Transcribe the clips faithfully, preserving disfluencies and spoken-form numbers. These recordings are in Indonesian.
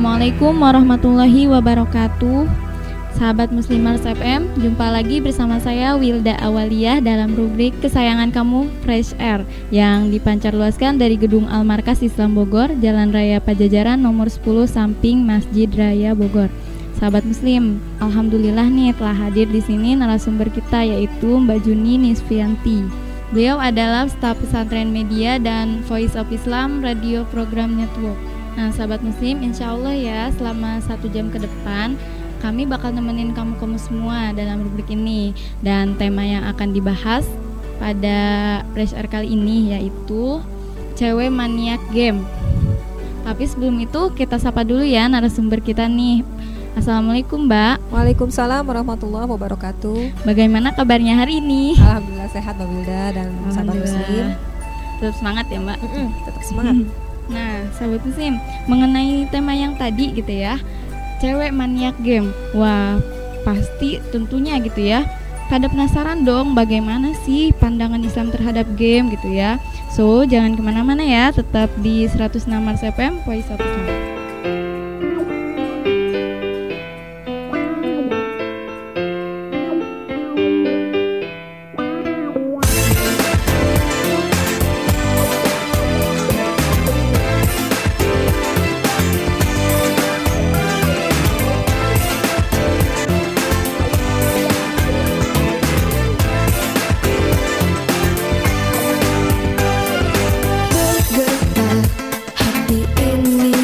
Assalamualaikum warahmatullahi wabarakatuh. Sahabat Muslim Mars F M, jumpa lagi bersama saya Wilda Awaliyah dalam rubrik kesayangan kamu Fresh Air yang dipancarluaskan dari gedung Al-Markas Islam Bogor, Jalan Raya Pajajaran nomor sepuluh samping Masjid Raya Bogor. Sahabat Muslim, alhamdulillah nih telah hadir di sini narasumber kita yaitu Mbak Juni Nisfianti. Beliau adalah staf pesantren media dan Voice of Islam Radio Program Network. Nah, sahabat muslim, insya Allah ya selama satu jam ke depan kami bakal nemenin kamu-kamu semua dalam rubrik ini. Dan tema yang akan dibahas pada Fresh Air kali ini yaitu Cewek Maniak Game. Tapi sebelum itu kita sapa dulu ya narasumber kita nih. Assalamualaikum Mbak. Waalaikumsalam warahmatullahi wabarakatuh. Bagaimana kabarnya hari ini? Alhamdulillah sehat Mbak Wilda dan sahabat muslim. Tetap semangat ya Mbak. Mm-mm, Tetap semangat. Nah sahabat muslim, mengenai tema yang tadi gitu ya, Cewek Maniak Game. Wah pasti tentunya gitu ya, pada penasaran dong bagaimana sih pandangan Islam terhadap game gitu ya. So jangan kemana-mana ya, tetap di seratus enam Mars F M Voice of Islam. Hati ini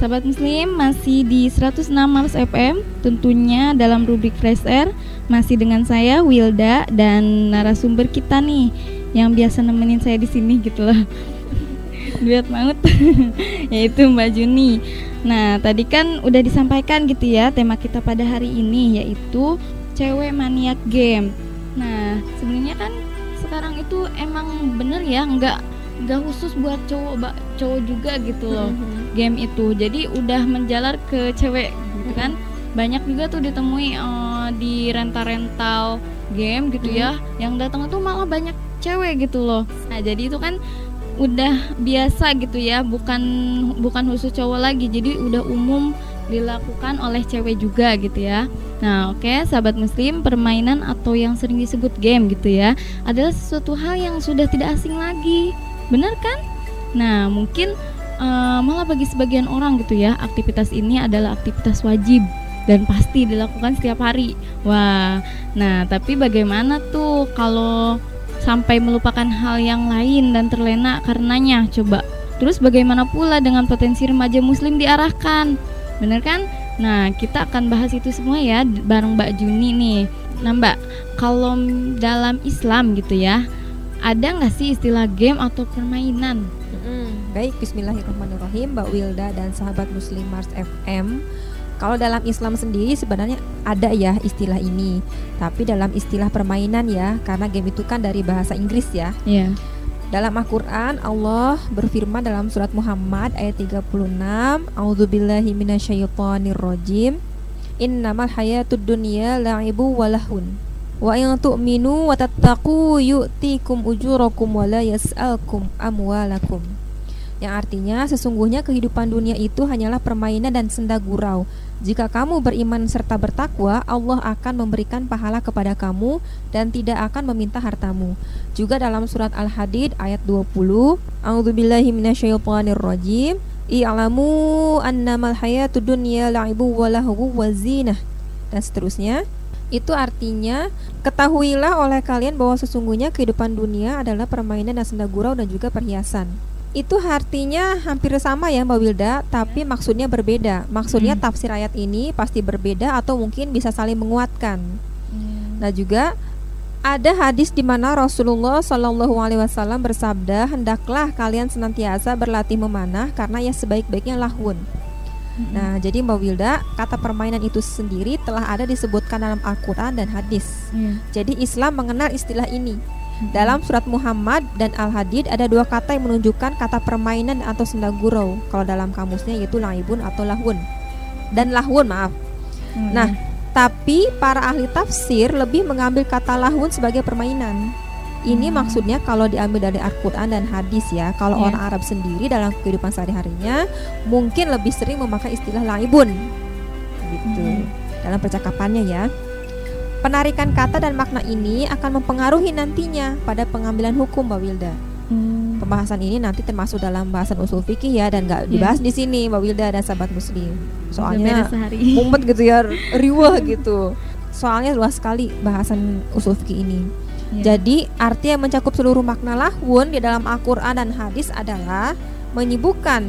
Sahabat Muslim, masih di seratus enam Mars F M, tentunya dalam rubrik Fresh Air. Masih dengan saya Wilda dan narasumber kita nih yang biasa nemenin saya di sini gitu loh. Duet maut yaitu Mbak Juni. Nah, tadi kan udah disampaikan gitu ya tema kita pada hari ini, yaitu Cewek Maniak Game. Nah, sebenarnya kan sekarang itu emang bener ya, enggak enggak khusus buat cowok cowok juga gitu loh game itu. Jadi udah menjalar ke cewek gitu kan. Banyak juga tuh ditemui uh, di rental-rental game gitu ya. Yang datang itu malah banyak cewek gitu loh. Nah, jadi itu kan udah biasa gitu ya, bukan bukan khusus cowok lagi. Jadi udah umum dilakukan oleh cewek juga gitu ya. Nah, oke, okay, sahabat muslim, permainan atau yang sering disebut game gitu ya adalah sesuatu hal yang sudah tidak asing lagi. Benar kan? Nah, mungkin uh, malah bagi sebagian orang gitu ya, aktivitas ini adalah aktivitas wajib dan pasti dilakukan setiap hari. Wah, nah tapi bagaimana tuh kalau sampai melupakan hal yang lain dan terlena karenanya? Coba. Terus bagaimana pula dengan potensi remaja muslim diarahkan? Bener kan? Nah, kita akan bahas itu semua ya bareng Mbak Juni nih. Nah Mbak, kalau dalam Islam gitu ya, ada nggak sih istilah game atau permainan? Mm-hmm. Baik, bismillahirrahmanirrahim Mbak Wilda dan sahabat Muslim Mars F M. Kalau dalam Islam sendiri sebenarnya ada ya istilah ini, tapi dalam istilah permainan ya, karena game itu kan dari bahasa Inggris ya. Iya. Yeah. Dalam Al-Quran, Allah berfirman dalam surat Muhammad ayat tiga puluh enam, A'udzubillahi minasyaitonirrajim, innamal hayatud dunya la'ibu wa lahun, wa in tu'minu wa tattaqu yu'tikum ujurakum wa la yas'alkum amwalakum. Yang artinya, sesungguhnya kehidupan dunia itu hanyalah permainan dan senda gurau. Jika kamu beriman serta bertakwa, Allah akan memberikan pahala kepada kamu dan tidak akan meminta hartamu. Juga dalam surat Al-Hadid ayat dua puluh, A'udzubillahi minasyaitonirrajim, i'lamu annamal hayatud dunya la'ibu wa lahwu wa zinah, dan seterusnya. Itu artinya, ketahuilah oleh kalian bahwa sesungguhnya kehidupan dunia adalah permainan dan senda gurau dan juga perhiasan. Itu artinya hampir sama ya Mbak Wilda, tapi maksudnya berbeda. Maksudnya hmm. tafsir ayat ini pasti berbeda atau mungkin bisa saling menguatkan. Hmm. Nah juga ada hadis di mana Rasulullah shallallahu alaihi wasallam bersabda, hendaklah kalian senantiasa berlatih memanah karena ya sebaik-baiknya lahun. Hmm. Nah jadi Mbak Wilda, kata permainan itu sendiri telah ada disebutkan dalam Al-Quran dan hadis. Hmm. Jadi Islam mengenal istilah ini. Dalam surat Muhammad dan Al-Hadid ada dua kata yang menunjukkan kata permainan atau senda gurau. Kalau dalam kamusnya yaitu laibun atau lahun. Dan lahun, maaf. Hmm. Nah, tapi para ahli tafsir lebih mengambil kata lahun sebagai permainan. Ini hmm. maksudnya kalau diambil dari Al-Quran dan hadis ya. Kalau yeah. orang Arab sendiri dalam kehidupan sehari-harinya mungkin lebih sering memakai istilah laibun. Gitu. Hmm. Dalam percakapannya ya. Penarikan kata dan makna ini akan mempengaruhi nantinya pada pengambilan hukum, Mbak Wilda. Hmm. Pembahasan ini nanti termasuk dalam bahasan usul fikih ya, dan nggak dibahas yeah. di sini, Mbak Wilda dan sahabat muslim. Soalnya mumet gitu ya, riwah gitu. Soalnya luas sekali bahasan usul fikih ini. Yeah. Jadi arti yang mencakup seluruh makna lahun di dalam Al-Quran dan hadis adalah menyibukkan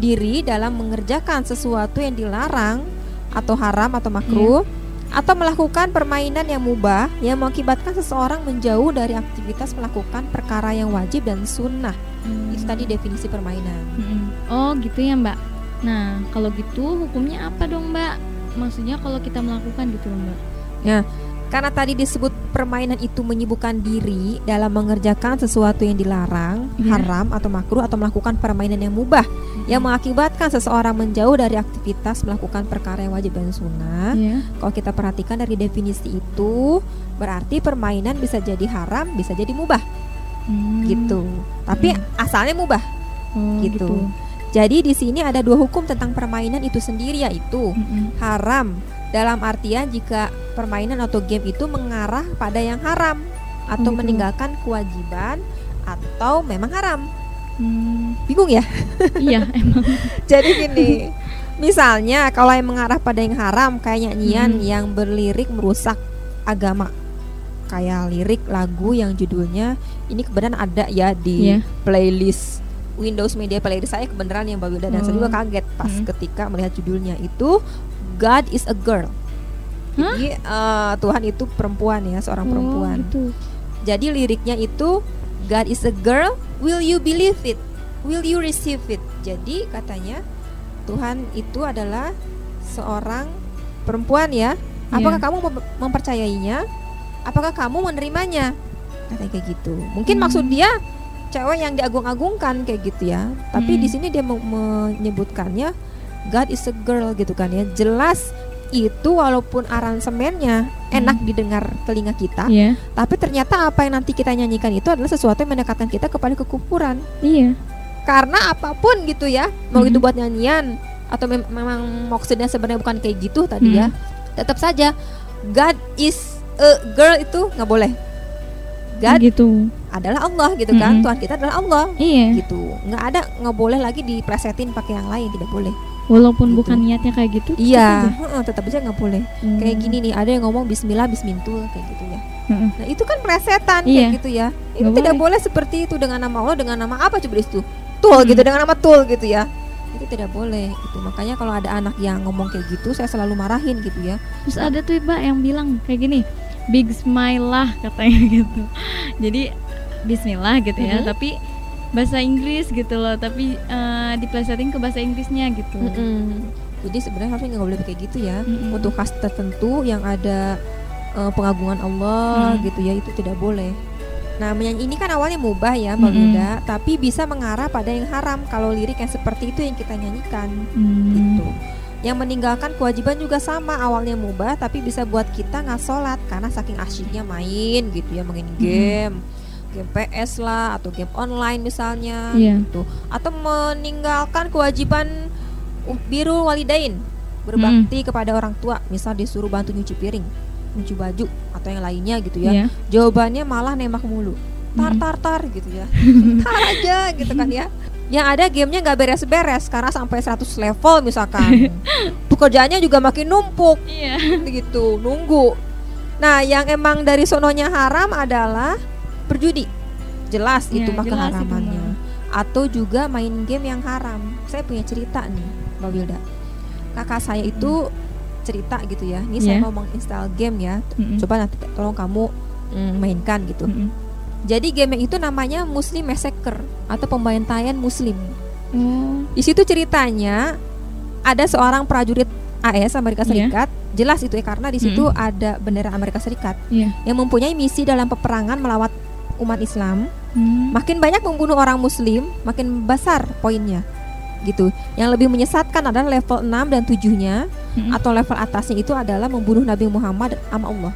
diri dalam mengerjakan sesuatu yang dilarang atau haram atau makruh. Yeah. Atau melakukan permainan yang mubah yang mengakibatkan seseorang menjauh dari aktivitas melakukan perkara yang wajib dan sunnah. hmm. Itu tadi definisi permainan. hmm. Oh gitu ya Mbak. Nah kalau gitu hukumnya apa dong Mbak? Maksudnya kalau kita melakukan gitu Mbak. Nah karena tadi disebut permainan itu menyibukkan diri dalam mengerjakan sesuatu yang dilarang, yeah. haram atau makruh, atau melakukan permainan yang mubah yang mengakibatkan seseorang menjauh dari aktivitas melakukan perkara yang wajib dan sunnah. Yeah. Kalau kita perhatikan dari definisi itu, berarti permainan bisa jadi haram, bisa jadi mubah. Hmm. Gitu. Tapi hmm. asalnya mubah. Hmm, gitu. gitu. Jadi di sini ada dua hukum tentang permainan itu sendiri, yaitu hmm. haram dalam artian jika permainan atau game itu mengarah pada yang haram atau hmm. meninggalkan kewajiban atau memang haram. Hmm. Bingung ya? Iya emang. Jadi gini, misalnya kalau yang mengarah pada yang haram kayak nyanyian hmm. yang berlirik merusak agama, kayak lirik lagu yang judulnya ini kebetulan ada ya di yeah. playlist Windows Media Player saya kebenaran yang Mbak Wilda, dan hmm. saya juga kaget pas hmm. ketika melihat judulnya itu God is a Girl. Huh? Jadi uh, Tuhan itu perempuan ya, seorang oh, perempuan. Gitu. Jadi liriknya itu God is a girl, will you believe it? Will you receive it? Jadi katanya Tuhan itu adalah seorang perempuan ya. Apakah yeah. kamu mempercayainya? Apakah kamu menerimanya? Katanya kayak gitu. Mungkin hmm. maksud dia cewek yang diagung-agungkan kayak gitu ya. Tapi hmm. di sini dia me- menyebutkannya God is a girl gitu kan ya. Jelas itu walaupun aransemennya hmm. enak didengar telinga kita, yeah. tapi ternyata apa yang nanti kita nyanyikan itu adalah sesuatu yang mendekatkan kita kepada kekufuran. Iya. Yeah. Karena apapun gitu ya, mau hmm. itu buat nyanyian atau mem- memang maksudnya sebenarnya bukan kayak gitu tadi hmm. ya, tetap saja God is a girl itu nggak boleh. God gitu. Adalah Allah gitu kan, mm-hmm. Tuhan kita adalah Allah, iya. gitu. Nggak ada, nggak boleh lagi diplesetin pakai yang lain, tidak boleh. Walaupun gitu. Bukan niatnya kayak gitu. Iya, tetap aja nggak boleh. Mm. Kayak gini nih, ada yang ngomong Bismillah, Bismintul kayak gitu ya. Mm-hmm. Nah itu kan plesetan iya. kayak gitu ya. Itu tidak boleh. boleh seperti itu dengan nama Allah, dengan nama apa coba itu? Tul mm. gitu, dengan nama Tul gitu ya. Itu tidak boleh gitu. Makanya kalau ada anak yang ngomong kayak gitu, saya selalu marahin gitu ya. Terus ada tuh Mbak yang bilang kayak gini. Big smile lah katanya gitu. Jadi Bismillah gitu ya, mm-hmm. tapi bahasa Inggris gitu loh. Tapi uh, diplesetin ke bahasa Inggrisnya gitu. Mm-hmm. Jadi sebenarnya harusnya nggak boleh kayak gitu ya. Mm-hmm. Untuk khas tertentu yang ada uh, pengagungan Allah mm-hmm. gitu ya, itu tidak boleh. Nah menyanyi ini kan awalnya mubah ya Mbak Wilda, mm-hmm. tapi bisa mengarah pada yang haram kalau lirik yang seperti itu yang kita nyanyikan mm-hmm. gitu. Yang meninggalkan kewajiban juga sama, awalnya mubah tapi bisa buat kita nggak sholat karena saking asyiknya main gitu ya, main game, hmm. game P S lah atau game online misalnya yeah. gitu. Atau meninggalkan kewajiban birrul walidain, berbakti hmm. kepada orang tua, misal disuruh bantu nyuci piring, nyuci baju atau yang lainnya gitu ya yeah. jawabannya malah nembak mulu, tar tar tar gitu ya, tar aja gitu kan ya. Yang ada gamenya gak beres-beres karena sampai seratus level misalkan. Pekerjaannya juga makin numpuk iya. gitu, nunggu. Nah yang emang dari sononya haram adalah berjudi. Jelas ya, itu mah keharamannya. Atau juga main game yang haram. Saya punya cerita nih Mbak Wilda. Kakak saya itu hmm. cerita gitu ya. Ini yeah. saya mau menginstal game ya. Mm-mm. Coba nanti tolong kamu mm, mainkan gitu. Mm-mm. Jadi game itu namanya Muslim Massacre atau pembantaian Muslim. Hmm. Di situ ceritanya ada seorang prajurit A S Amerika Serikat, yeah. jelas itu ya karena di situ hmm. ada bendera Amerika Serikat yeah. yang mempunyai misi dalam peperangan melawan umat Islam. Hmm. Makin banyak membunuh orang Muslim, makin besar poinnya, gitu. Yang lebih menyesatkan adalah level enam dan tujuh-nya hmm. atau level atasnya itu adalah membunuh Nabi Muhammad sama Allah.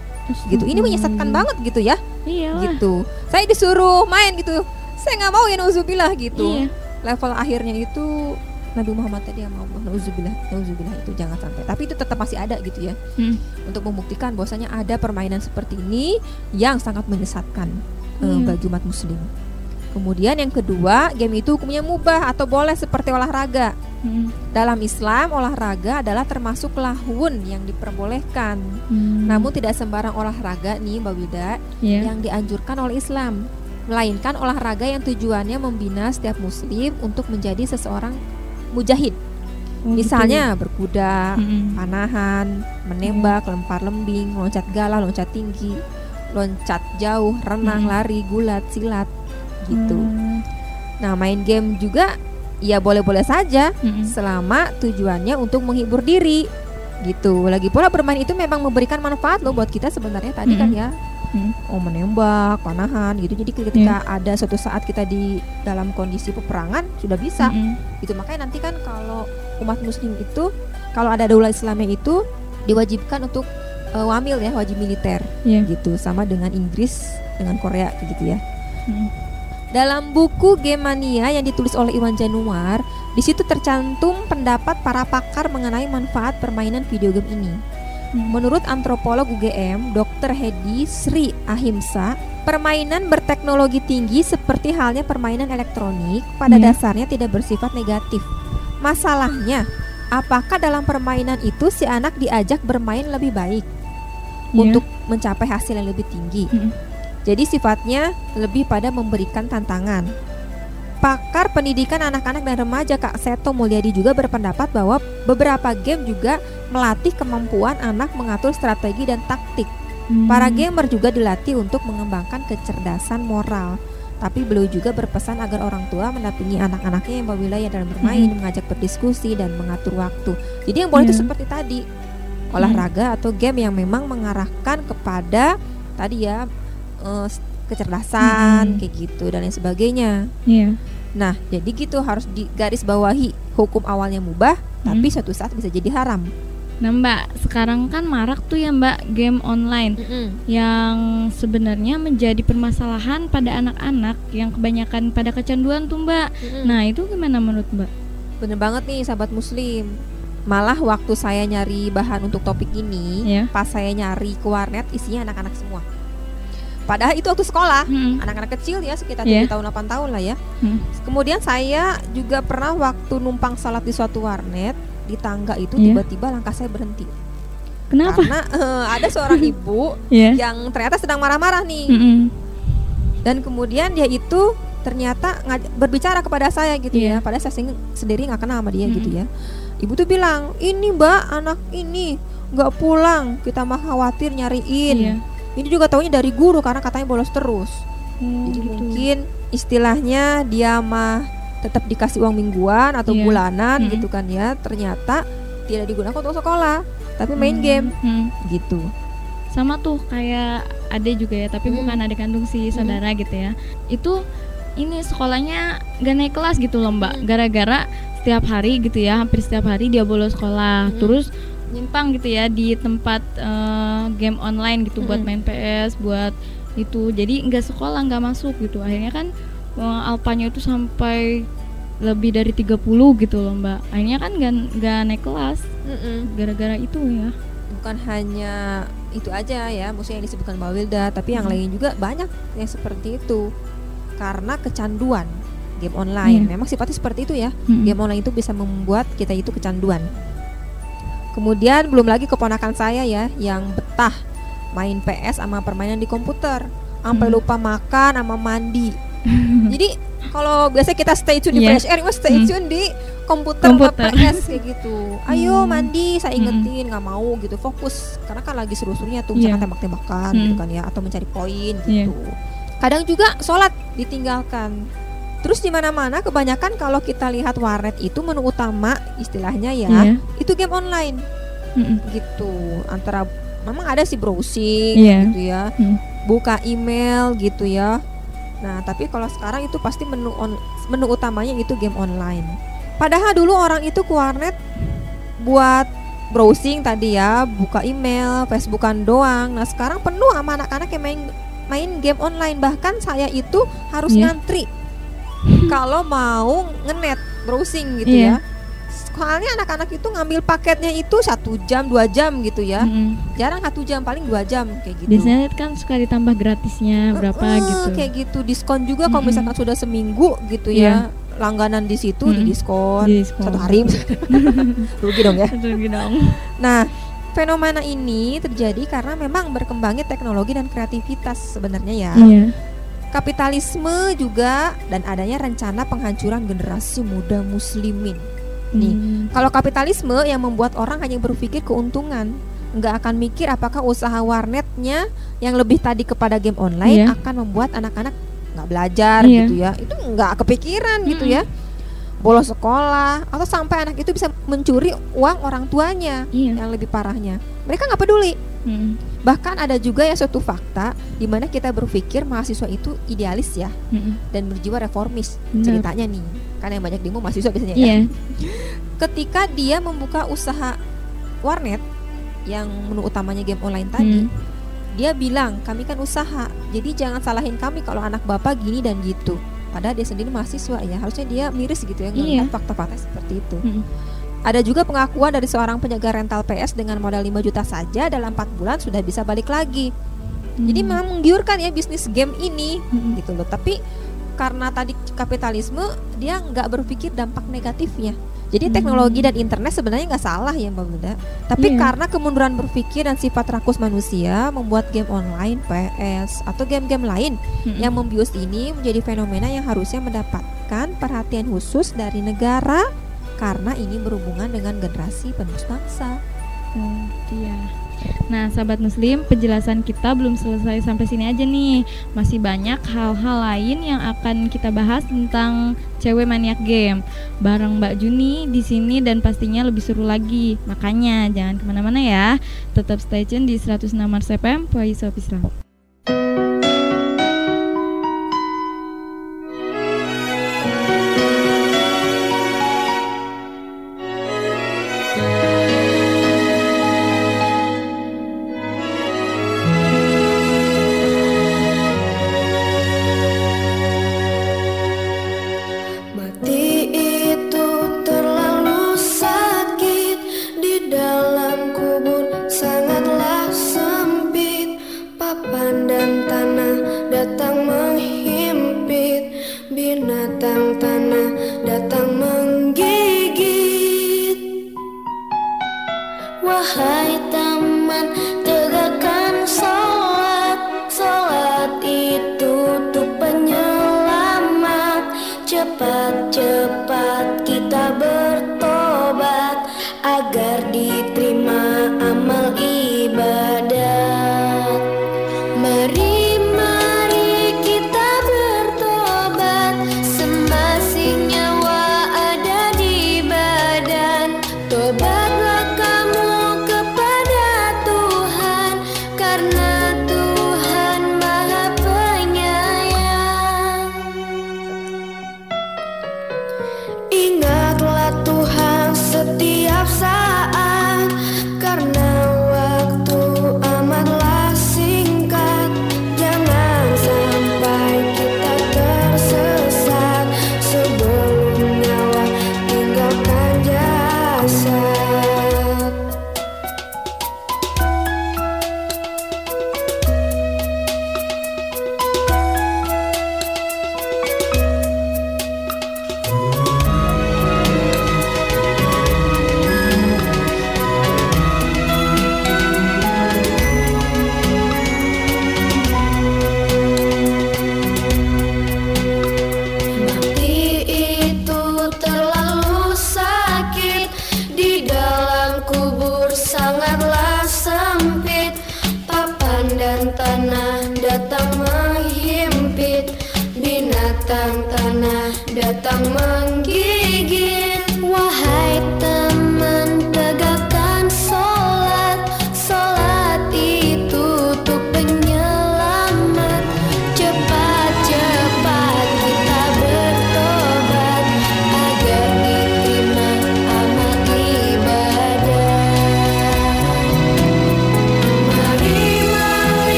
Gitu, ini menyesatkan hmm. banget gitu ya. Iyalah. Gitu, saya disuruh main gitu, saya nggak mau ya nauzubillah gitu. Iya. Level akhirnya itu Nabi Muhammad tadi yang mau nauzubillah, nauzubillah itu jangan sampai. Tapi itu tetap masih ada gitu ya, hmm. untuk membuktikan bahwasanya ada permainan seperti ini yang sangat menyesatkan hmm. eh, bagi umat Muslim. Kemudian yang kedua, game itu hukumnya mubah atau boleh seperti olahraga. Hmm. Dalam Islam, olahraga adalah termasuk lahun yang diperbolehkan. Hmm. Namun tidak sembarang olahraga nih Mbak Wilda yeah. yang dianjurkan oleh Islam. Melainkan olahraga yang tujuannya membina setiap muslim untuk menjadi seseorang mujahid. Oh, misalnya gitu. Berkuda, hmm. panahan, menembak, hmm. lempar lembing, loncat galah, loncat tinggi, loncat jauh, renang, hmm. lari, gulat, silat gitu. Hmm. Nah, main game juga ya boleh-boleh saja hmm. selama tujuannya untuk menghibur diri gitu. Lagi pula bermain itu memang memberikan manfaat loh buat kita sebenarnya tadi hmm. kan ya. Hmm. Oh, menembak, panahan gitu. Jadi ketika hmm. ada suatu saat kita di dalam kondisi peperangan sudah bisa. Hmm. Gitu. Makanya nanti kan kalau umat muslim itu kalau ada daulah Islamnya itu diwajibkan untuk uh, wamil ya, wajib militer yeah. gitu. Sama dengan Inggris, dengan Korea gitu ya. Hmm. Dalam buku Gemania yang ditulis oleh Iwan Januar, di situ tercantum pendapat para pakar mengenai manfaat permainan video game ini. Hmm. Menurut antropolog U G M, dokter Hedi Sri Ahimsa, permainan berteknologi tinggi seperti halnya permainan elektronik pada hmm. dasarnya tidak bersifat negatif. Masalahnya, apakah dalam permainan itu si anak diajak bermain lebih baik yeah. untuk mencapai hasil yang lebih tinggi? Hmm. Jadi sifatnya lebih pada memberikan tantangan. Pakar Pendidikan Anak-anak dan Remaja Kak Seto Mulyadi juga berpendapat bahwa beberapa game juga melatih kemampuan anak mengatur strategi dan taktik. Hmm. Para gamer juga dilatih untuk mengembangkan kecerdasan moral. Tapi beliau juga berpesan agar orang tua mendampingi anak-anaknya yang berwilayah dalam bermain, hmm. mengajak berdiskusi dan mengatur waktu. Jadi yang boleh yeah. itu seperti tadi, olahraga hmm. atau game yang memang mengarahkan kepada tadi ya uh, kecerdasan hmm. kayak gitu dan lain sebagainya. Yeah. Nah, jadi gitu harus digarisbawahi, hukum awalnya mubah, hmm. tapi suatu saat bisa jadi haram. Nah Mbak, sekarang kan marak tuh ya Mbak game online, mm-hmm. yang sebenarnya menjadi permasalahan pada anak-anak yang kebanyakan pada kecanduan tuh Mbak. Mm-hmm. Nah itu gimana menurut Mbak? Bener banget nih sahabat muslim. Malah waktu saya nyari bahan untuk topik ini, yeah. pas saya nyari ke warnet isinya anak-anak semua. Padahal itu waktu sekolah, hmm. anak-anak kecil ya sekitar tujuh yeah. tahun, delapan tahun lah ya. Hmm. Kemudian saya juga pernah waktu numpang salat di suatu warnet, di tangga itu yeah. tiba-tiba langkah saya berhenti. Kenapa? Karena uh, ada seorang ibu yeah. yang ternyata sedang marah-marah nih. Mm-hmm. Dan kemudian dia itu ternyata ngaj- berbicara kepada saya gitu yeah. ya. Padahal saya sendiri nggak kenal sama dia mm-hmm. gitu ya. Ibu tuh bilang, ini Mbak anak ini nggak pulang, kita mah khawatir nyariin. Yeah. Ini juga taunya dari guru karena katanya bolos terus. Hmm, Jadi gitu. Mungkin istilahnya dia mah tetap dikasih uang mingguan atau yeah. bulanan hmm. gitu kan ya. Ternyata tidak digunakan untuk sekolah, tapi main hmm. game hmm. gitu. Sama tuh kayak adek juga ya, tapi hmm. bukan adek kandung si saudara hmm. gitu ya. Itu ini sekolahnya gak naik kelas gitu loh Mbak. Hmm. Gara-gara setiap hari gitu ya, hampir setiap hari dia bolos sekolah. Hmm. Terus nyimpang gitu ya di tempat uh, game online gitu, mm-hmm. buat main P S, buat itu. Jadi nggak sekolah, nggak masuk gitu. Akhirnya kan uh, alpanya itu sampai lebih dari tiga puluh gitu loh Mbak. Akhirnya kan nggak naik kelas, mm-hmm. gara-gara itu ya. Bukan hanya itu aja ya, maksudnya yang disebutkan Mbak Wilda, tapi yang mm-hmm. lain juga banyak yang seperti itu karena kecanduan game online. Yeah. Memang sifatnya seperti itu ya. Mm-hmm. Game online itu bisa membuat kita itu kecanduan. Kemudian belum lagi keponakan saya ya yang betah main P S sama permainan di komputer, sampai hmm. lupa makan sama mandi. Jadi kalau biasanya kita stay tune yeah. di Fresh Air, kita stay hmm. tune di komputer, komputer. P S kayak gitu. Ayo mandi, saya ingetin, nggak hmm. mau gitu, fokus karena kan lagi seru-serunya tuh, misalkan yeah. tembak-tembakan hmm. gitu kan ya, atau mencari poin gitu. Yeah. Kadang juga sholat ditinggalkan. Terus di mana-mana kebanyakan kalau kita lihat warnet itu menu utama istilahnya ya yeah. itu game online. Mm-mm. Gitu. Antara memang ada sih browsing yeah. gitu ya. Mm. Buka email gitu ya. Nah, tapi kalau sekarang itu pasti menu on, menu utamanya itu game online. Padahal dulu orang itu ke warnet buat browsing tadi ya, buka email, Facebookan doang. Nah, sekarang penuh sama anak-anak yang main main game online. Bahkan saya itu harus yeah. ngantri kalau mau ngenet browsing gitu yeah. ya. Soalnya anak-anak itu ngambil paketnya itu satu jam dua jam gitu ya. Mm-hmm. Jarang satu jam, paling dua jam kayak gitu. Biasanya kan suka ditambah gratisnya berapa mm-hmm. gitu. Kayak gitu, diskon juga mm-hmm. kalau misalkan sudah seminggu gitu yeah. ya. Langganan di situ mm-hmm. didiskon di satu hari. Rugi dong ya. Rugi dong. Nah, fenomena ini terjadi karena memang berkembangnya teknologi dan kreativitas sebenarnya ya. Yeah. Kapitalisme juga dan adanya rencana penghancuran generasi muda muslimin. Nih, hmm. kalau kapitalisme yang membuat orang hanya berpikir keuntungan, nggak akan mikir apakah usaha warnetnya yang lebih tadi kepada game online yeah. akan membuat anak-anak nggak belajar yeah. gitu ya. Itu nggak kepikiran hmm. gitu ya. Bolos sekolah atau sampai anak itu bisa mencuri uang orang tuanya yeah. yang lebih parahnya. Mereka nggak peduli. Hmm. Bahkan ada juga ya suatu fakta di mana kita berpikir mahasiswa itu idealis ya hmm. dan berjiwa reformis. Bener. Ceritanya nih, karena yang banyak demo mahasiswa biasanya yeah. kan. Ketika dia membuka usaha warnet yang menu utamanya game online tadi, hmm. dia bilang, kami kan usaha, jadi jangan salahin kami kalau anak bapak gini dan gitu. Padahal dia sendiri mahasiswa ya, harusnya dia miris gitu ya ngelihat yeah. fakta-fakta seperti itu. Hmm. Ada juga pengakuan dari seorang penjaga rental P S dengan modal lima juta saja dalam empat bulan sudah bisa balik lagi. Hmm. Jadi memang menggiurkan ya bisnis game ini hmm. gitu loh. Tapi karena tadi kapitalisme, dia nggak berpikir dampak negatifnya. Jadi hmm. teknologi dan internet sebenarnya nggak salah ya Mbak Bunda. Tapi yeah. karena kemunduran berpikir dan sifat rakus manusia membuat game online, P S atau game-game lain hmm. yang membius ini menjadi fenomena yang harusnya mendapat mendapatkan perhatian khusus dari negara karena ini berhubungan dengan generasi penerus bangsa. Oh, iya. Nah, sahabat muslim, penjelasan kita belum selesai sampai sini aja nih. Masih banyak hal-hal lain yang akan kita bahas tentang Cewek Maniak Game bareng Mbak Juni di sini, dan pastinya lebih seru lagi. Makanya jangan kemana-mana ya, tetap stay tune di seratus enam Mars F M, Voice of Islam.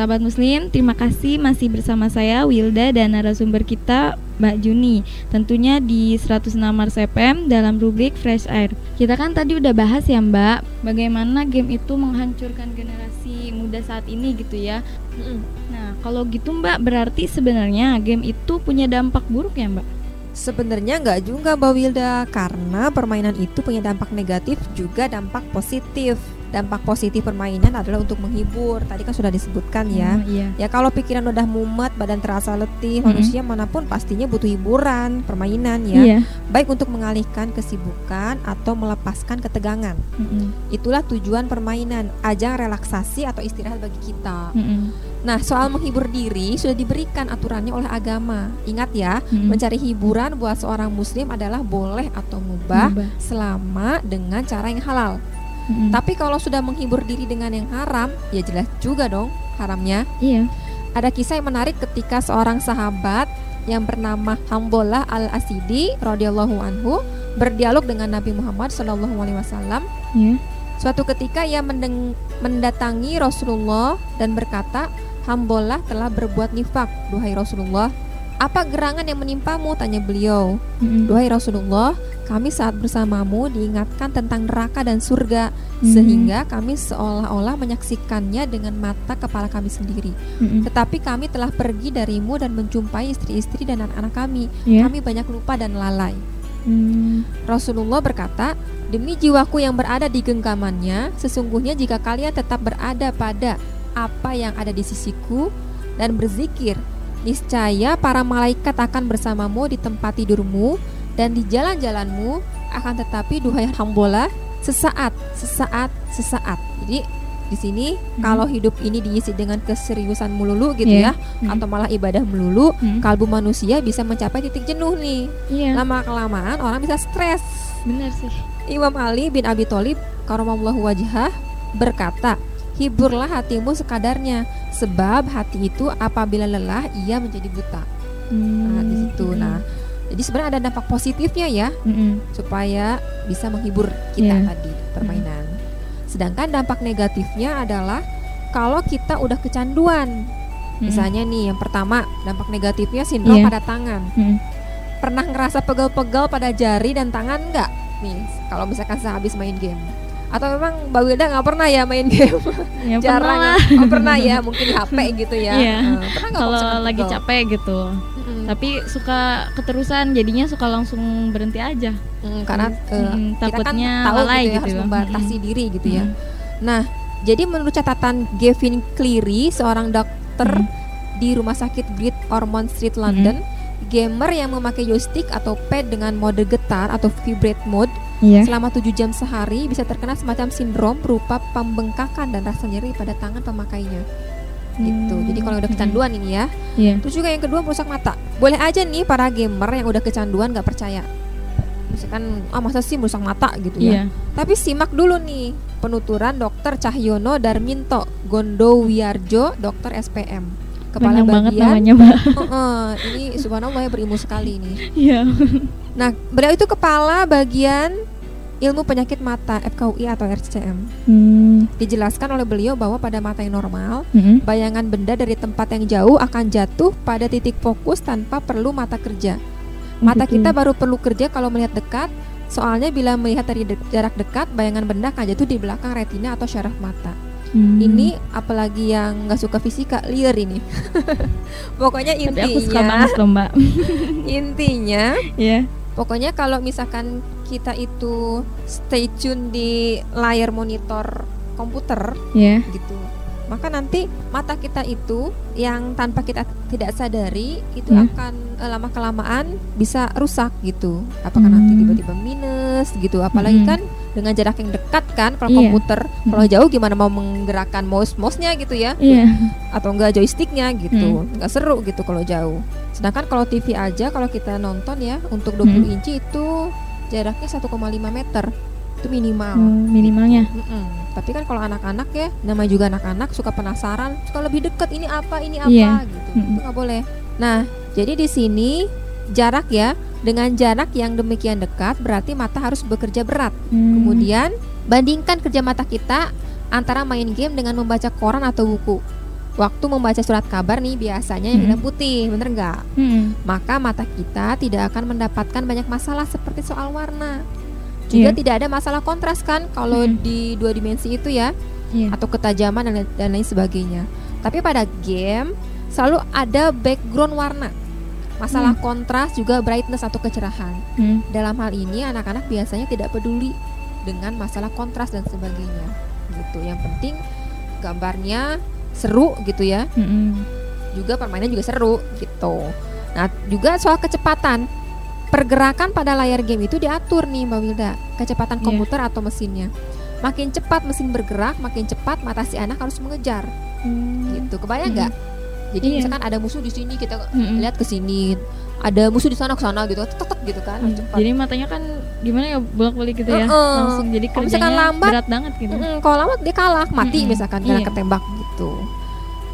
Sahabat muslim, terima kasih masih bersama saya Wilda dan narasumber kita Mbak Juni, tentunya di seratus enam Mars F M dalam rubrik Fresh Air. Kita kan tadi udah bahas ya Mbak, bagaimana game itu menghancurkan generasi muda saat ini gitu ya. Nah kalau gitu Mbak, berarti sebenarnya game itu punya dampak buruk ya Mbak? Sebenarnya enggak juga Mbak Wilda, karena permainan itu punya dampak negatif juga dampak positif. Dampak positif permainan adalah untuk menghibur. Tadi kan sudah disebutkan ya. Hmm, iya. Ya kalau pikiran udah mumet, badan terasa letih, hmm. manusia manapun pastinya butuh hiburan, permainan ya. Iya. Baik untuk mengalihkan kesibukan atau melepaskan ketegangan. Hmm. Itulah tujuan permainan, ajang relaksasi atau istirahat bagi kita. Hmm. Nah, soal menghibur diri sudah diberikan aturannya oleh agama. Ingat ya, hmm. mencari hiburan buat seorang muslim adalah boleh atau mubah, mubah. selama dengan cara yang halal. Hmm. Tapi kalau sudah menghibur diri dengan yang haram, ya jelas juga dong haramnya. Iya. Ada kisah yang menarik ketika seorang sahabat yang bernama Hambollah Al-Asidi radhiyallahu anhu berdialog dengan Nabi Muhammad sallallahu alaihi wasallam. Iya. Suatu ketika ia mendeng- mendatangi Rasulullah dan berkata, "Hambollah telah berbuat nifak, duhai Rasulullah. Apa gerangan yang menimpamu?" tanya beliau. Mm-hmm. "Duhai Rasulullah, kami saat bersamamu diingatkan tentang neraka dan surga, mm-hmm. sehingga kami seolah-olah menyaksikannya dengan mata kepala kami sendiri. Mm-hmm. Tetapi kami telah pergi darimu dan menjumpai istri-istri dan anak-anak kami. Yeah. Kami banyak lupa dan lalai." Hmm. Rasulullah berkata, "Demi jiwaku yang berada di genggamannya, sesungguhnya jika kalian tetap berada pada apa yang ada di sisiku dan berzikir, niscaya para malaikat akan bersamamu di tempat tidurmu dan di jalan-jalanmu. Akan tetapi duhai Hambollah, sesaat, sesaat, sesaat." Jadi di sini hmm. kalau hidup ini diisi dengan keseriusan melulu gitu yeah. ya, hmm. atau malah ibadah melulu, hmm. kalbu manusia bisa mencapai titik jenuh nih. Yeah. Lama kelamaan orang bisa stres. Benar sih. Imam Ali bin Abi Thalib karamallahu wajhah berkata, "Hiburlah hatimu sekadarnya, sebab hati itu apabila lelah ia menjadi buta." Hmm. Nah, di situ. Hmm. Nah, jadi sebenarnya ada dampak positifnya ya, hmm. supaya bisa menghibur kita yeah. tadi permainan. Hmm. Sedangkan dampak negatifnya adalah kalau kita udah kecanduan. Mm-hmm. Misalnya nih, yang pertama dampak negatifnya sindrom yeah. pada tangan. Mm-hmm. Pernah ngerasa pegal-pegal pada jari dan tangan enggak? Nih, kalau misalkan sehabis main game. Atau memang Mbak Wilda gak pernah ya main game? Ya, jarang. Pernah. Oh pernah ya, mungkin di H P gitu ya. Yeah. Uh, pernah gak kalau lagi pegal? Capek gitu. Mm-hmm. Tapi suka keterusan, jadinya suka langsung berhenti aja. Hmm, karena uh, hmm, kita kan tahu gitu ya, gitu harus membatasi hmm. diri gitu hmm. ya. Nah, jadi menurut catatan Gavin Cleary, seorang dokter hmm. di rumah sakit Great Ormond Street London, hmm. gamer yang memakai joystick atau pad dengan mode getar atau vibrate mode yeah. selama tujuh jam sehari bisa terkena semacam sindrom berupa pembengkakan dan rasa nyeri pada tangan pemakainya. Gitu. Hmm. Jadi kalau udah kecanduan hmm. ini ya. Yeah. Terus juga yang kedua merusak mata. Boleh aja nih para gamer yang udah kecanduan gak percaya. Misalkan, ah masa sih merusak mata gitu ya. Yeah. Tapi simak dulu nih penuturan dokter Cahyono Darminto Gondo Wiarjo, dokter S P M. Kepala banyak bagian. Banget namanya, ini subhanallah ya, berilmu sekali ini. Iya. Yeah. Nah, beliau itu kepala bagian ilmu penyakit mata F K U I atau R C M. Hmm. Dijelaskan oleh beliau bahwa pada mata yang normal, mm-hmm. bayangan benda dari tempat yang jauh akan jatuh pada titik fokus tanpa perlu mata kerja. Mata kita baru perlu kerja kalau melihat dekat, soalnya bila melihat dari de- jarak dekat, bayangan benda akan jatuh di belakang retina atau syaraf mata. Hmm. Ini apalagi yang nggak suka fisika liar ini. Pokoknya intinya. Tapi aku suka banget loh, Mbak. Intinya, yeah. pokoknya kalau misalkan kita itu stay tune di layar monitor komputer, yeah. gitu. Maka nanti mata kita itu yang tanpa kita tidak sadari itu hmm. akan eh, lama kelamaan bisa rusak gitu. Apakah hmm. nanti tiba-tiba minus gitu. Apalagi hmm. kan dengan jarak yang dekat kan kalau yeah. komputer, kalau jauh gimana mau menggerakkan mouse-mouse-nya gitu ya. Yeah. Atau enggak joystick-nya gitu. Hmm. Enggak seru gitu kalau jauh. Sedangkan kalau T V aja kalau kita nonton ya untuk dua puluh hmm. inci itu jaraknya satu koma lima meter. Itu minimal hmm, minimalnya. Mm-mm. Tapi kan kalau anak-anak ya, namanya juga anak-anak suka penasaran, suka lebih dekat ini apa ini apa yeah. gitu. Mm-mm. Itu nggak boleh. Nah, jadi di sini jarak ya, dengan jarak yang demikian dekat berarti mata harus bekerja berat. Hmm. Kemudian bandingkan kerja mata kita antara main game dengan membaca koran atau buku. Waktu membaca surat kabar nih biasanya yang hitam putih, bener nggak? Hmm. Maka mata kita tidak akan mendapatkan banyak masalah seperti soal warna. Juga yeah. tidak ada masalah kontras kan kalau yeah. di dua dimensi itu ya yeah. atau ketajaman dan, dan lain sebagainya. Tapi pada game selalu ada background warna. Masalah mm. kontras juga brightness atau kecerahan. Mm. Dalam hal ini anak-anak biasanya tidak peduli dengan masalah kontras dan sebagainya. Gitu. Yang penting gambarnya seru gitu ya. Mm-mm. Juga permainan juga seru gitu. Nah, juga soal kecepatan. Pergerakan pada layar game itu diatur nih Mbak Wilda, kecepatan yeah. komputer atau mesinnya. makin cepat mesin bergerak, makin cepat mata si anak harus mengejar. Hmm. Gitu. Kebayang nggak? Hmm. Jadi iya. misalkan ada musuh di sini kita mm-hmm. lihat ke sini, ada musuh di sana ke sana gitu, tetek gitu kan. Mm. Cepat. Jadi matanya kan gimana ya bolak-balik gitu ya, mm-hmm. langsung jadi kerjanya lambat, berat banget gitu. Mm-hmm. Kalau lambat dia kalah, mati mm-hmm. misalkan karena iya. ketembak gitu.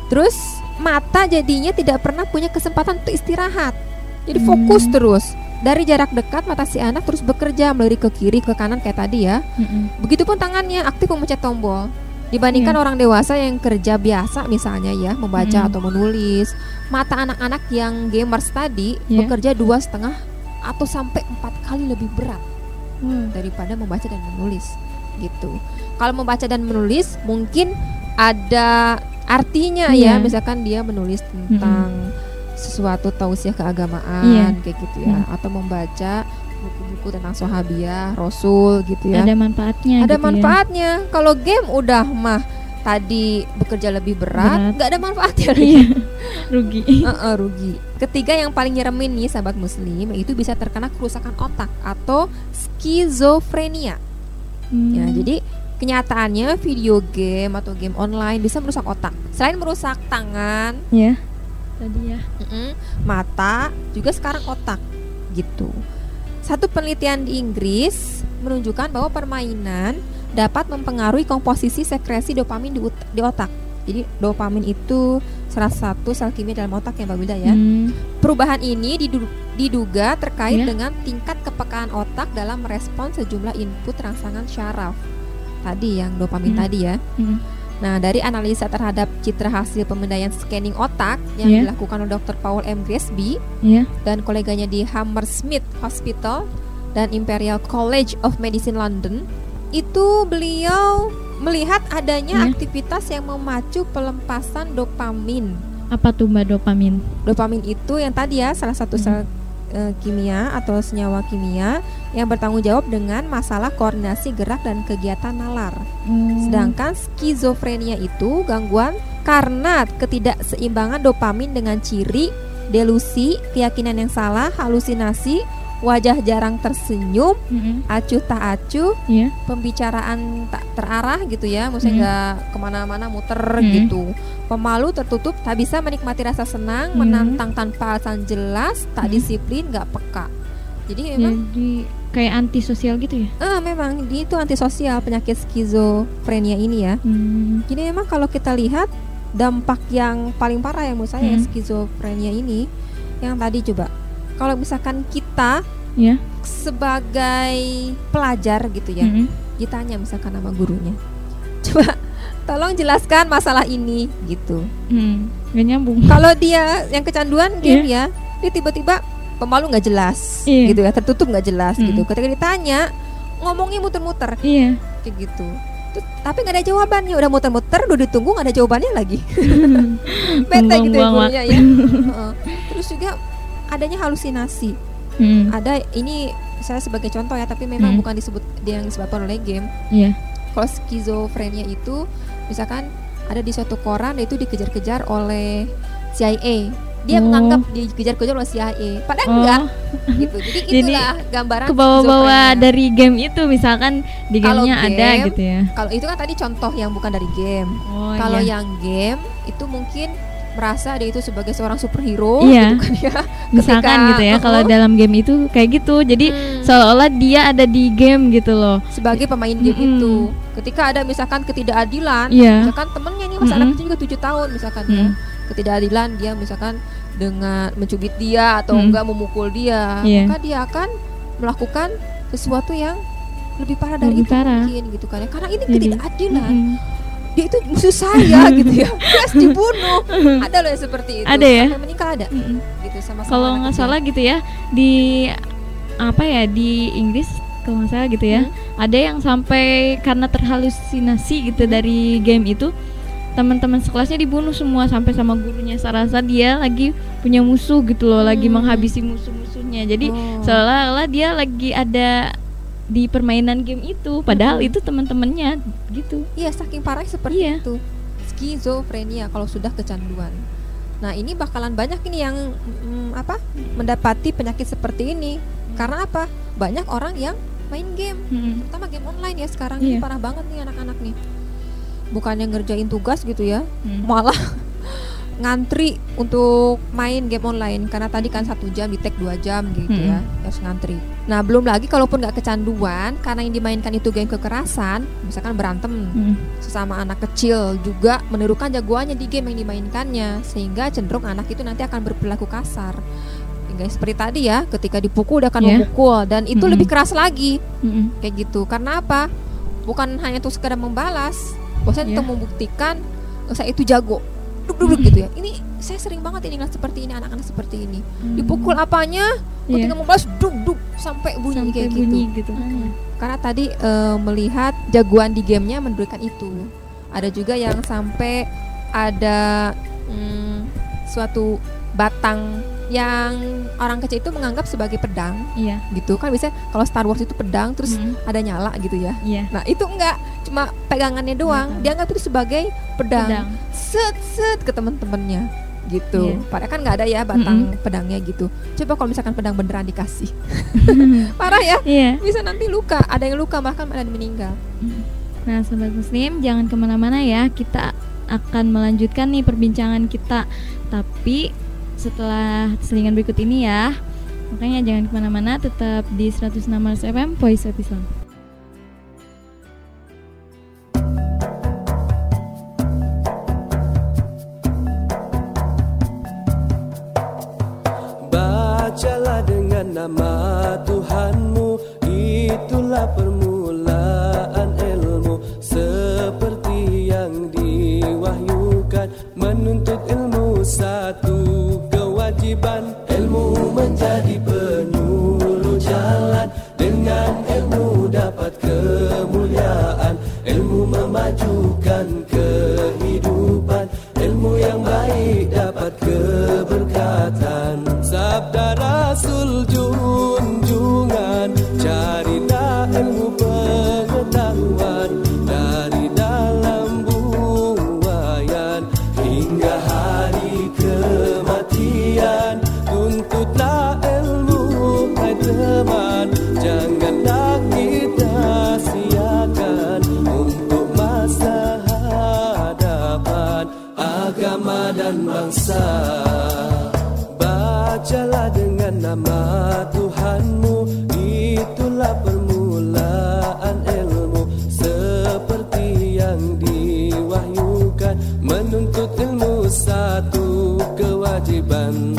Terus mata jadinya tidak pernah punya kesempatan untuk istirahat. Jadi fokus mm. terus. Dari jarak dekat mata si anak terus bekerja melirik ke kiri ke kanan kayak tadi ya. Mm-hmm. Begitupun tangannya aktif memencet tombol. Dibandingkan yeah. orang dewasa yang kerja biasa misalnya ya, membaca mm-hmm. atau menulis, mata anak-anak yang gamers tadi yeah. bekerja dua setengah atau sampai empat kali lebih berat mm. daripada membaca dan menulis gitu. Kalau membaca dan menulis mungkin ada artinya yeah. ya, misalkan dia menulis tentang mm-hmm. sesuatu tausiah keagamaan yeah. kayak gitu ya, mm. atau membaca buku-buku tentang sahabiah, rasul gitu ya. Ada manfaatnya. Ada gitu manfaatnya. Ya. Kalau game udah mah tadi bekerja lebih berat, nggak ada manfaatnya. Iya. Rugi. Uh-uh, rugi. Ketiga yang paling nyeremin nih sahabat muslim, yaitu bisa terkena kerusakan otak atau skizofrenia. Hmm. Ya, jadi kenyataannya video game atau game online bisa merusak otak. Selain merusak tangan, ya. Tadi ya. Uh-uh, mata, juga sekarang otak gitu. Satu penelitian di Inggris menunjukkan bahwa permainan dapat mempengaruhi komposisi sekresi dopamin di, ut- di otak. Jadi dopamin itu salah satu sel kimia dalam otak ya Mbak Wilda ya. Hmm. Perubahan ini didu- diduga terkait yeah. dengan tingkat kepekaan otak dalam merespon sejumlah input rangsangan syaraf. Tadi yang dopamin hmm. tadi ya. Hmm. Nah, dari analisa terhadap citra hasil pemindaian scanning otak yang yeah. dilakukan oleh dokter Paul M. Grisby yeah. dan koleganya di Hammersmith Hospital dan Imperial College of Medicine London, itu beliau melihat adanya yeah. aktivitas yang memacu pelempasan dopamin. Apa tuh Mbak dopamin? Dopamin itu yang tadi ya, salah satu mm. sel e, kimia atau senyawa kimia yang bertanggung jawab dengan masalah koordinasi gerak dan kegiatan nalar. Hmm. Sedangkan skizofrenia itu gangguan karena ketidakseimbangan dopamin dengan ciri delusi, keyakinan yang salah, halusinasi, wajah jarang tersenyum, mm-hmm. acuh tak acuh, yeah. pembicaraan tak terarah gitu ya, maksudnya nggak mm-hmm. kemana-mana muter mm-hmm. gitu, pemalu, tertutup, tak bisa menikmati rasa senang, mm-hmm. menantang tanpa alasan jelas, tak mm-hmm. disiplin, nggak peka. Jadi memang Jadi, kayak antisosial gitu ya? Ah, memang dia itu antisosial penyakit skizofrenia ini ya. Hmm. Jadi memang kalau kita lihat dampak yang paling parah ya menurut saya hmm. skizofrenia ini yang tadi coba. Kalau misalkan kita yeah. sebagai pelajar gitu ya, hmm. ditanya misalkan sama gurunya, coba tolong jelaskan masalah ini gitu. Hmm. Gak nyambung. Kalau dia yang kecanduan game yeah. ya, dia tiba-tiba pemalu nggak jelas, iya. gitu ya, tertutup nggak jelas, mm. gitu. Ketika ditanya, ngomongnya muter-muter, iya. kayak gitu. Tuh, tapi nggak ada jawabannya, udah muter-muter, udah ditunggu nggak ada jawabannya lagi. Bete gitu ibunya ya. uh, terus juga adanya halusinasi. Mm. Ada ini saya sebagai contoh ya, tapi memang mm. bukan disebut dia yang disebabkan oleh game. Iya. Kalau skizofrenia itu, misalkan ada di suatu koran itu dikejar-kejar oleh C I A. Dia oh. menganggap dikejar-kejar oleh C I A, padahal oh. enggak gitu. Jadi itulah Jadi, gambaran kebawa-bawa dari game itu, misalkan di gamenya game, ada gitu ya. Kalau itu kan tadi contoh yang bukan dari game. Oh, kalau iya. yang game itu mungkin merasa dia itu sebagai seorang superhero iya. gitu kan ya. Misalkan Ketika, gitu ya, uh-huh. kalau dalam game itu kayak gitu. Jadi hmm. seolah-olah dia ada di game gitu loh. Sebagai pemain hmm. game itu. Ketika ada misalkan ketidakadilan, yeah. misalkan temennya nih masalah hmm. juga tujuh tahun misalkan hmm. ya. Ketidakadilan dia misalkan dengan mencubit dia atau hmm. enggak memukul dia, yeah. maka dia akan melakukan sesuatu yang lebih parah dari lebih itu parah. mungkin gitu kan ya. Karena ini ketidakadilan. Mm-hmm. Dia itu musuh saya gitu ya. Terus dibunuh. Ada loh yang seperti itu. Ada ya. Sampai meninggal ada. Mm-hmm. Gitu sama-sama. Kalau nggak salah gitu ya, di apa ya di Inggris kalau nggak salah gitu ya, mm-hmm. ada yang sampai karena terhalusinasi gitu mm-hmm. dari game itu. Teman-teman sekelasnya dibunuh semua, sampai sama gurunya serasa dia lagi punya musuh gitu loh, hmm. lagi menghabisi musuh-musuhnya. Jadi oh. seolah-olah dia lagi ada di permainan game itu, padahal hmm. itu teman-temannya gitu. Iya, saking parahnya seperti iya. itu. Skizofrenia kalau sudah kecanduan. Nah, ini bakalan banyak ini yang mm, apa? mendapati penyakit seperti ini. Hmm. Karena apa? Banyak orang yang main game, hmm. terutama game online ya sekarang yeah. ini parah banget nih anak-anak nih. Bukannya ngerjain tugas gitu ya, hmm. malah ngantri untuk main game online karena tadi kan satu jam di take dua jam gitu hmm. ya, harus ngantri. Nah belum lagi kalaupun nggak kecanduan karena yang dimainkan itu game kekerasan, misalkan berantem hmm. sesama anak kecil juga menirukan jagoannya di game yang dimainkannya, sehingga cenderung anak itu nanti akan berperilaku kasar. Guys, seperti tadi ya, ketika dipukul dia akan yeah. memukul dan itu mm-hmm. lebih keras lagi mm-hmm. kayak gitu. Karena apa? Bukan hanya tuh sekedar membalas, bosan yeah. itu membuktikan saya itu jago, duduk-duduk mm-hmm. gitu ya. Ini saya sering banget ini seperti ini, anak-anak seperti ini mm-hmm. dipukul apanya, ketika yeah. membalas duduk-duduk sampai bunyi sampai kayak bunyi gitu. gitu. Mm-hmm. Karena tadi e, melihat jagoan di gamenya memberikan itu. Ada juga yang sampai ada mm, suatu batang yang orang kecil itu menganggap sebagai pedang, iya. gitu kan biasanya kalau Star Wars itu pedang terus hmm. ada nyala gitu ya. Iya. Nah itu enggak, cuma pegangannya doang, hmm. dia anggap itu sebagai pedang, pedang. Set set ke teman-temannya gitu. Iya. Padahal kan nggak ada ya batang mm-hmm. pedangnya gitu. Coba kalau misalkan pedang beneran dikasih, parah ya, iya. bisa nanti luka, ada yang luka bahkan ada yang meninggal. Nah sobat muslim jangan kemana-mana ya, kita akan melanjutkan nih perbincangan kita, tapi setelah selingan berikut ini ya. Makanya jangan kemana-mana, tetap di seratus enam MARS F M, Voice of Islam. Bacalah dengan nama Tuhanmu, itulah permulaan ilmu, seperti yang diwahyukan, menuntut ilmu satu ilmu menjadi penyuluh jalan, dengan ilmu dapat kemuliaan, ilmu memajukan kehidupan, ilmu yang baik dapat keberkatan. Sabda Rasul junjungan, carilah ilmu pengetahuan dari dalam buayan hingga hari ke tuntutlah ilmu hai teman, janganlah kita sia-siakan untuk masa hadapan, agama dan bangsa. Bacalah dengan nama Tuhanmu, itulah permulaan ilmu, seperti yang diwahyukan, menuntut ilmu satu kewajiban.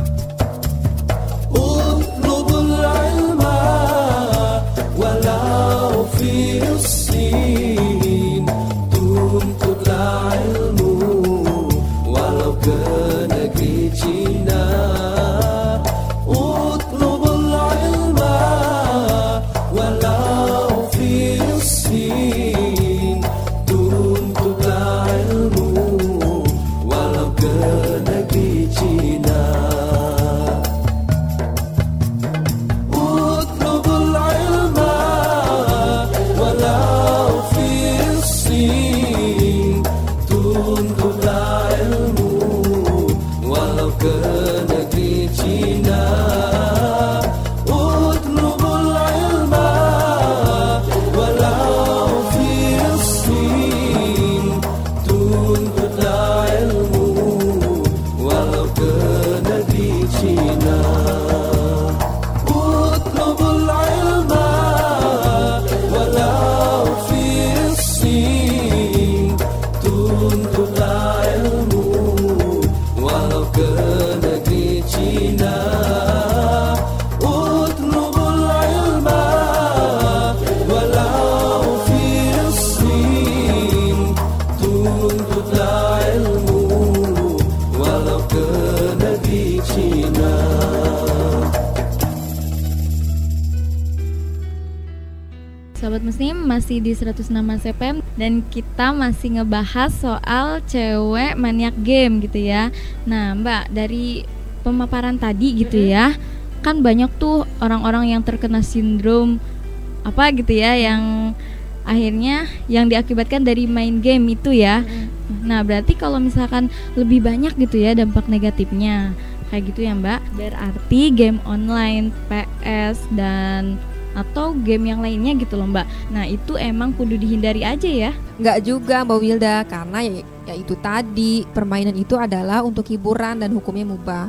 Feel Sobat Muslim masih di seratus enam MARS F M dan kita masih ngebahas soal Cewek Maniak Game gitu ya. Nah Mbak, dari pemaparan tadi gitu mm-hmm. ya, kan banyak tuh orang-orang yang terkena sindrom apa gitu ya, yang akhirnya yang diakibatkan dari main game itu ya. Mm-hmm. Nah berarti kalau misalkan lebih banyak gitu ya dampak negatifnya kayak gitu ya Mbak, berarti game online, P S dan atau game yang lainnya gitu loh Mbak. Nah itu emang kudu dihindari aja ya? Nggak juga Mbak Wilda, karena ya, ya itu tadi permainan itu adalah untuk hiburan dan hukumnya mubah.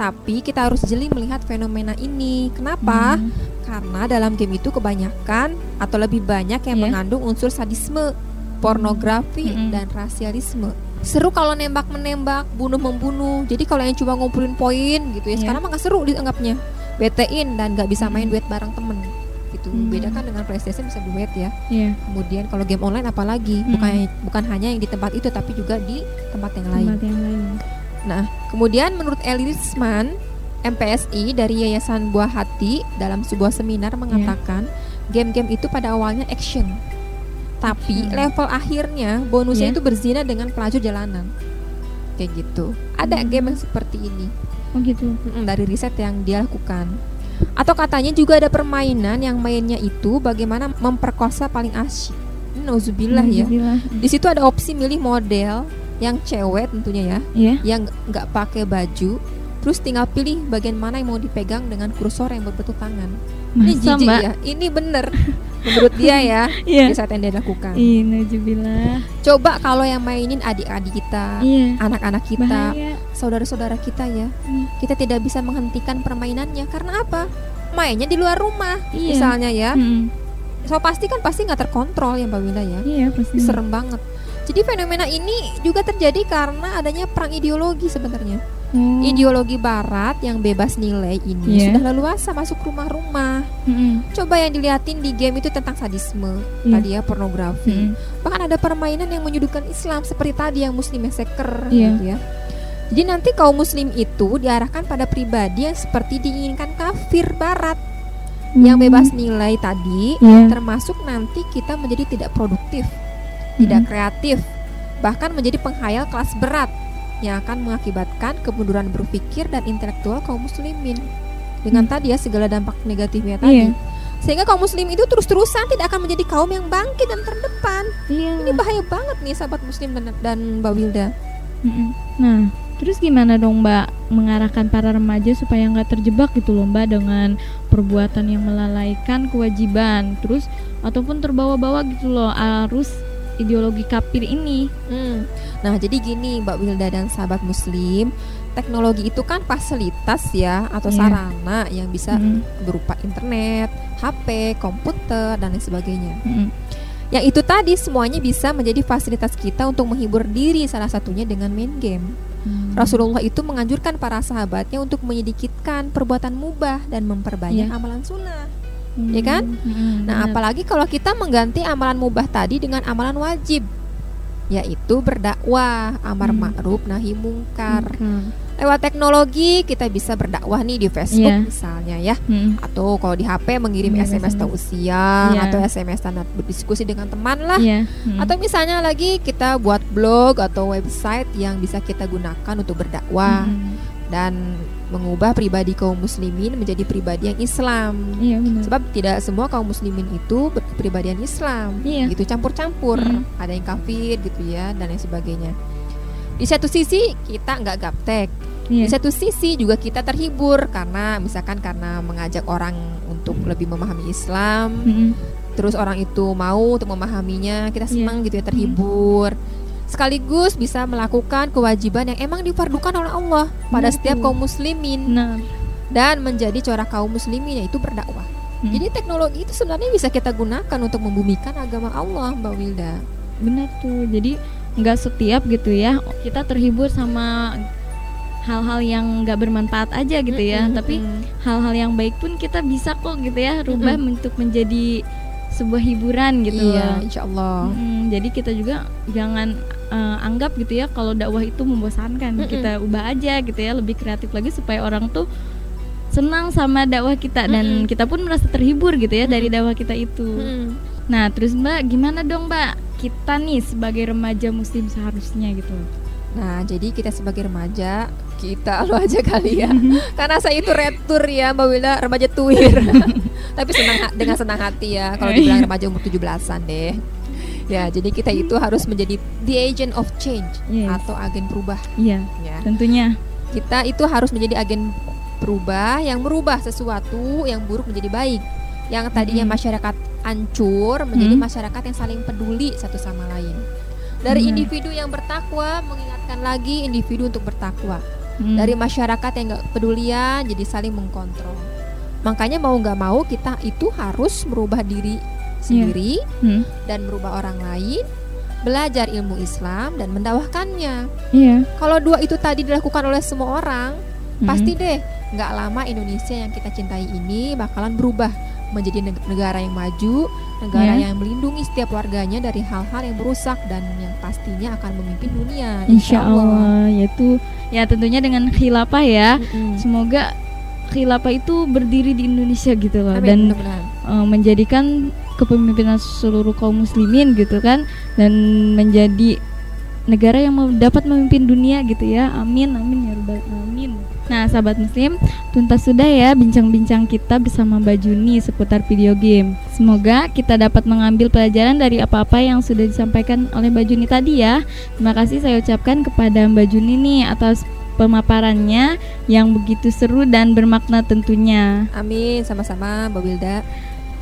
Tapi kita harus jeli melihat fenomena ini. Kenapa? Hmm. Karena dalam game itu kebanyakan atau lebih banyak yang yeah. mengandung unsur sadisme, pornografi hmm. dan rasialisme. Seru kalau nembak-menembak, bunuh-membunuh. Jadi kalau yang cuma ngumpulin poin gitu ya, yeah. sekarang mah nggak seru dianggapnya, B T-in dan nggak bisa main duet bareng temen gitu. Hmm. Beda kan dengan PlayStation bisa duet ya. Yeah. Kemudian kalau game online apalagi hmm. bukan bukan hanya yang di tempat itu tapi juga di tempat yang lain. Tempat yang lain. Nah, kemudian menurut Elie Risman, M P S I dari Yayasan Buah Hati dalam sebuah seminar mengatakan yeah. game-game itu pada awalnya action, tapi action. Level akhirnya bonusnya yeah. itu berzina dengan pelacur jalanan. Kayak gitu. Ada hmm. game yang seperti ini. Oh gitu. Dari riset yang dia lakukan. Atau katanya juga ada permainan yang mainnya itu bagaimana memperkosa paling asyik. Nauzubillah ya. Di situ ada opsi milih model yang cewek tentunya ya, yeah. yang nggak pakai baju. Terus tinggal pilih bagian mana yang mau dipegang dengan kursor yang berbentuk tangan. Masa, ini jijik Mbak? Ya. Ini bener menurut dia ya. yeah. Di saat yang dia lakukan. Iya, nauzubillah. Coba kalau yang mainin adik-adik kita, yeah. anak-anak kita, bahaya. Saudara-saudara kita ya. Hmm. Kita tidak bisa menghentikan permainannya karena apa? Mainnya di luar rumah, yeah. misalnya ya. Hmm. So pasti kan pasti nggak terkontrol ya Mbak Winda ya. Iya yeah, pasti. Serem banget. Jadi fenomena ini juga terjadi karena adanya perang ideologi sebenarnya. Hmm. Ideologi barat yang bebas nilai ini yeah. sudah leluasa masuk rumah-rumah. Mm-hmm. Coba yang dilihatin di game itu tentang sadisme, yeah. tadi ya pornografi. Mm-hmm. Bahkan ada permainan yang menyudutkan Islam seperti tadi yang Muslim Massacre yeah. gitu ya. Jadi nanti kaum muslim itu diarahkan pada pribadi yang seperti diinginkan kafir barat. Mm-hmm. Yang bebas nilai tadi yeah. termasuk nanti kita menjadi tidak produktif, mm-hmm. tidak kreatif, bahkan menjadi penghayal kelas berat. Yang akan mengakibatkan kemunduran berpikir dan intelektual kaum muslimin dengan hmm. tadi ya segala dampak negatifnya tadi yeah. sehingga kaum muslim itu terus-terusan tidak akan menjadi kaum yang bangkit dan terdepan. yeah. Ini bahaya banget nih sahabat muslim dan, dan Mbak Wilda. Mm-mm. Nah terus gimana dong Mbak mengarahkan para remaja supaya nggak terjebak gitu loh Mbak dengan perbuatan yang melalaikan kewajiban terus ataupun terbawa-bawa gitu loh arus ideologi kafir ini. hmm. Nah jadi gini Mbak Wilda dan sahabat muslim, teknologi itu kan fasilitas ya atau yeah. sarana yang bisa mm. berupa internet, H P, komputer dan lain sebagainya. mm. Yang itu tadi semuanya bisa menjadi fasilitas kita untuk menghibur diri, salah satunya dengan main game. mm. Rasulullah itu menganjurkan para sahabatnya untuk menyedikitkan perbuatan mubah dan memperbanyak yeah. amalan sunnah. Hmm, ya kan? Hmm, nah, bener. Apalagi kalau kita mengganti amalan mubah tadi dengan amalan wajib, yaitu berdakwah, amar hmm. ma'ruf, nahi mungkar. Hmm. Lewat teknologi kita bisa berdakwah nih di Facebook yeah. misalnya ya. Hmm. Atau kalau di H P mengirim yeah, S M S tausiah yeah. atau S M S tanda berdiskusi dengan teman lah. Yeah. Hmm. Atau misalnya lagi kita buat blog atau website yang bisa kita gunakan untuk berdakwah. Hmm. Dan mengubah pribadi kaum muslimin menjadi pribadi yang Islam. Iya, benar. Sebab tidak semua kaum muslimin itu berkepribadian Islam. Iya. Gitu campur-campur. Mm. Ada yang kafir gitu ya dan lain sebagainya. Di satu sisi kita nggak gaptek. Iya. Di satu sisi juga kita terhibur karena misalkan karena mengajak orang untuk lebih memahami Islam. Mm-hmm. Terus orang itu mau untuk memahaminya, kita senang yeah. gitu ya terhibur. Mm. Sekaligus bisa melakukan kewajiban yang emang difardukan oleh Allah pada setiap kaum muslimin. Nah. Dan menjadi corak kaum muslimin yaitu berdakwah. hmm. Jadi teknologi itu sebenarnya bisa kita gunakan untuk membumikan agama Allah Mbak Wilda. Benar tuh, jadi gak setiap gitu ya kita terhibur sama hal-hal yang gak bermanfaat aja gitu ya. hmm. Tapi hmm. hal-hal yang baik pun kita bisa kok gitu ya rubah hmm. untuk menjadi sebuah hiburan gitu. Iya, insyaallah. Hmm, jadi kita juga jangan Uh, anggap gitu ya kalau dakwah itu membosankan. Mm-mm. Kita ubah aja gitu ya, lebih kreatif lagi supaya orang tuh senang sama dakwah kita. Mm-mm. Dan kita pun merasa terhibur gitu ya. Mm-mm. Dari dakwah kita itu. Mm-mm. Nah terus Mbak, gimana dong Mbak kita nih sebagai remaja muslim seharusnya gitu? Nah jadi kita sebagai remaja, kita lo aja kali ya karena saya itu retur ya Mbak Wilda, remaja tuir tapi senang, dengan senang hati ya kalau dibilang remaja umur tujuh belasan deh. Ya, jadi kita itu harus menjadi the agent of change, yes, atau agen perubah. Iya, ya, tentunya. Kita itu harus menjadi agen perubah yang merubah sesuatu yang buruk menjadi baik. Yang tadinya mm. masyarakat hancur menjadi mm. masyarakat yang saling peduli satu sama lain. Dari mm. individu yang bertakwa mengingatkan lagi individu untuk bertakwa. Mm. Dari masyarakat yang gak pedulian jadi saling mengkontrol. Makanya mau gak mau kita itu harus merubah diri sendiri, yeah, hmm. dan merubah orang lain, belajar ilmu Islam dan mendakwahkannya. Yeah. Kalau dua itu tadi dilakukan oleh semua orang, mm-hmm. pasti deh nggak lama Indonesia yang kita cintai ini bakalan berubah menjadi negara yang maju, negara yeah. yang melindungi setiap warganya dari hal-hal yang merusak dan yang pastinya akan memimpin dunia. Insya Allah, yaitu ya tentunya dengan khilafah ya. Mm-hmm. Semoga khilafah itu berdiri di Indonesia gitu loh. Amin. Dan uh, menjadikan kepemimpinan seluruh kaum muslimin gitu kan, dan menjadi negara yang dapat memimpin dunia gitu ya. Amin amin ya rabbal alamin. Nah sahabat muslim, tuntas sudah ya bincang-bincang kita bersama Mbak Juni seputar video game. Semoga kita dapat mengambil pelajaran dari apa-apa yang sudah disampaikan oleh Mbak Juni tadi ya. Terima kasih saya ucapkan kepada Mbak Juni nih atas pemaparannya yang begitu seru dan bermakna tentunya. Amin, sama-sama Mbak Wilda.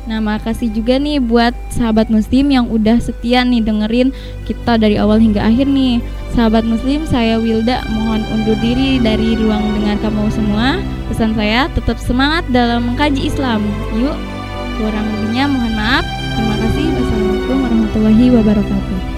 Nah makasih juga nih buat sahabat muslim yang udah setia nih dengerin kita dari awal hingga akhir nih. Sahabat muslim, saya Wilda mohon undur diri dari ruang dengar kamu semua. Pesan saya tetap semangat dalam mengkaji Islam. Yuk, kurang lebihnya mohon maaf. Terima kasih. Wassalamualaikum warahmatullahi wabarakatuh.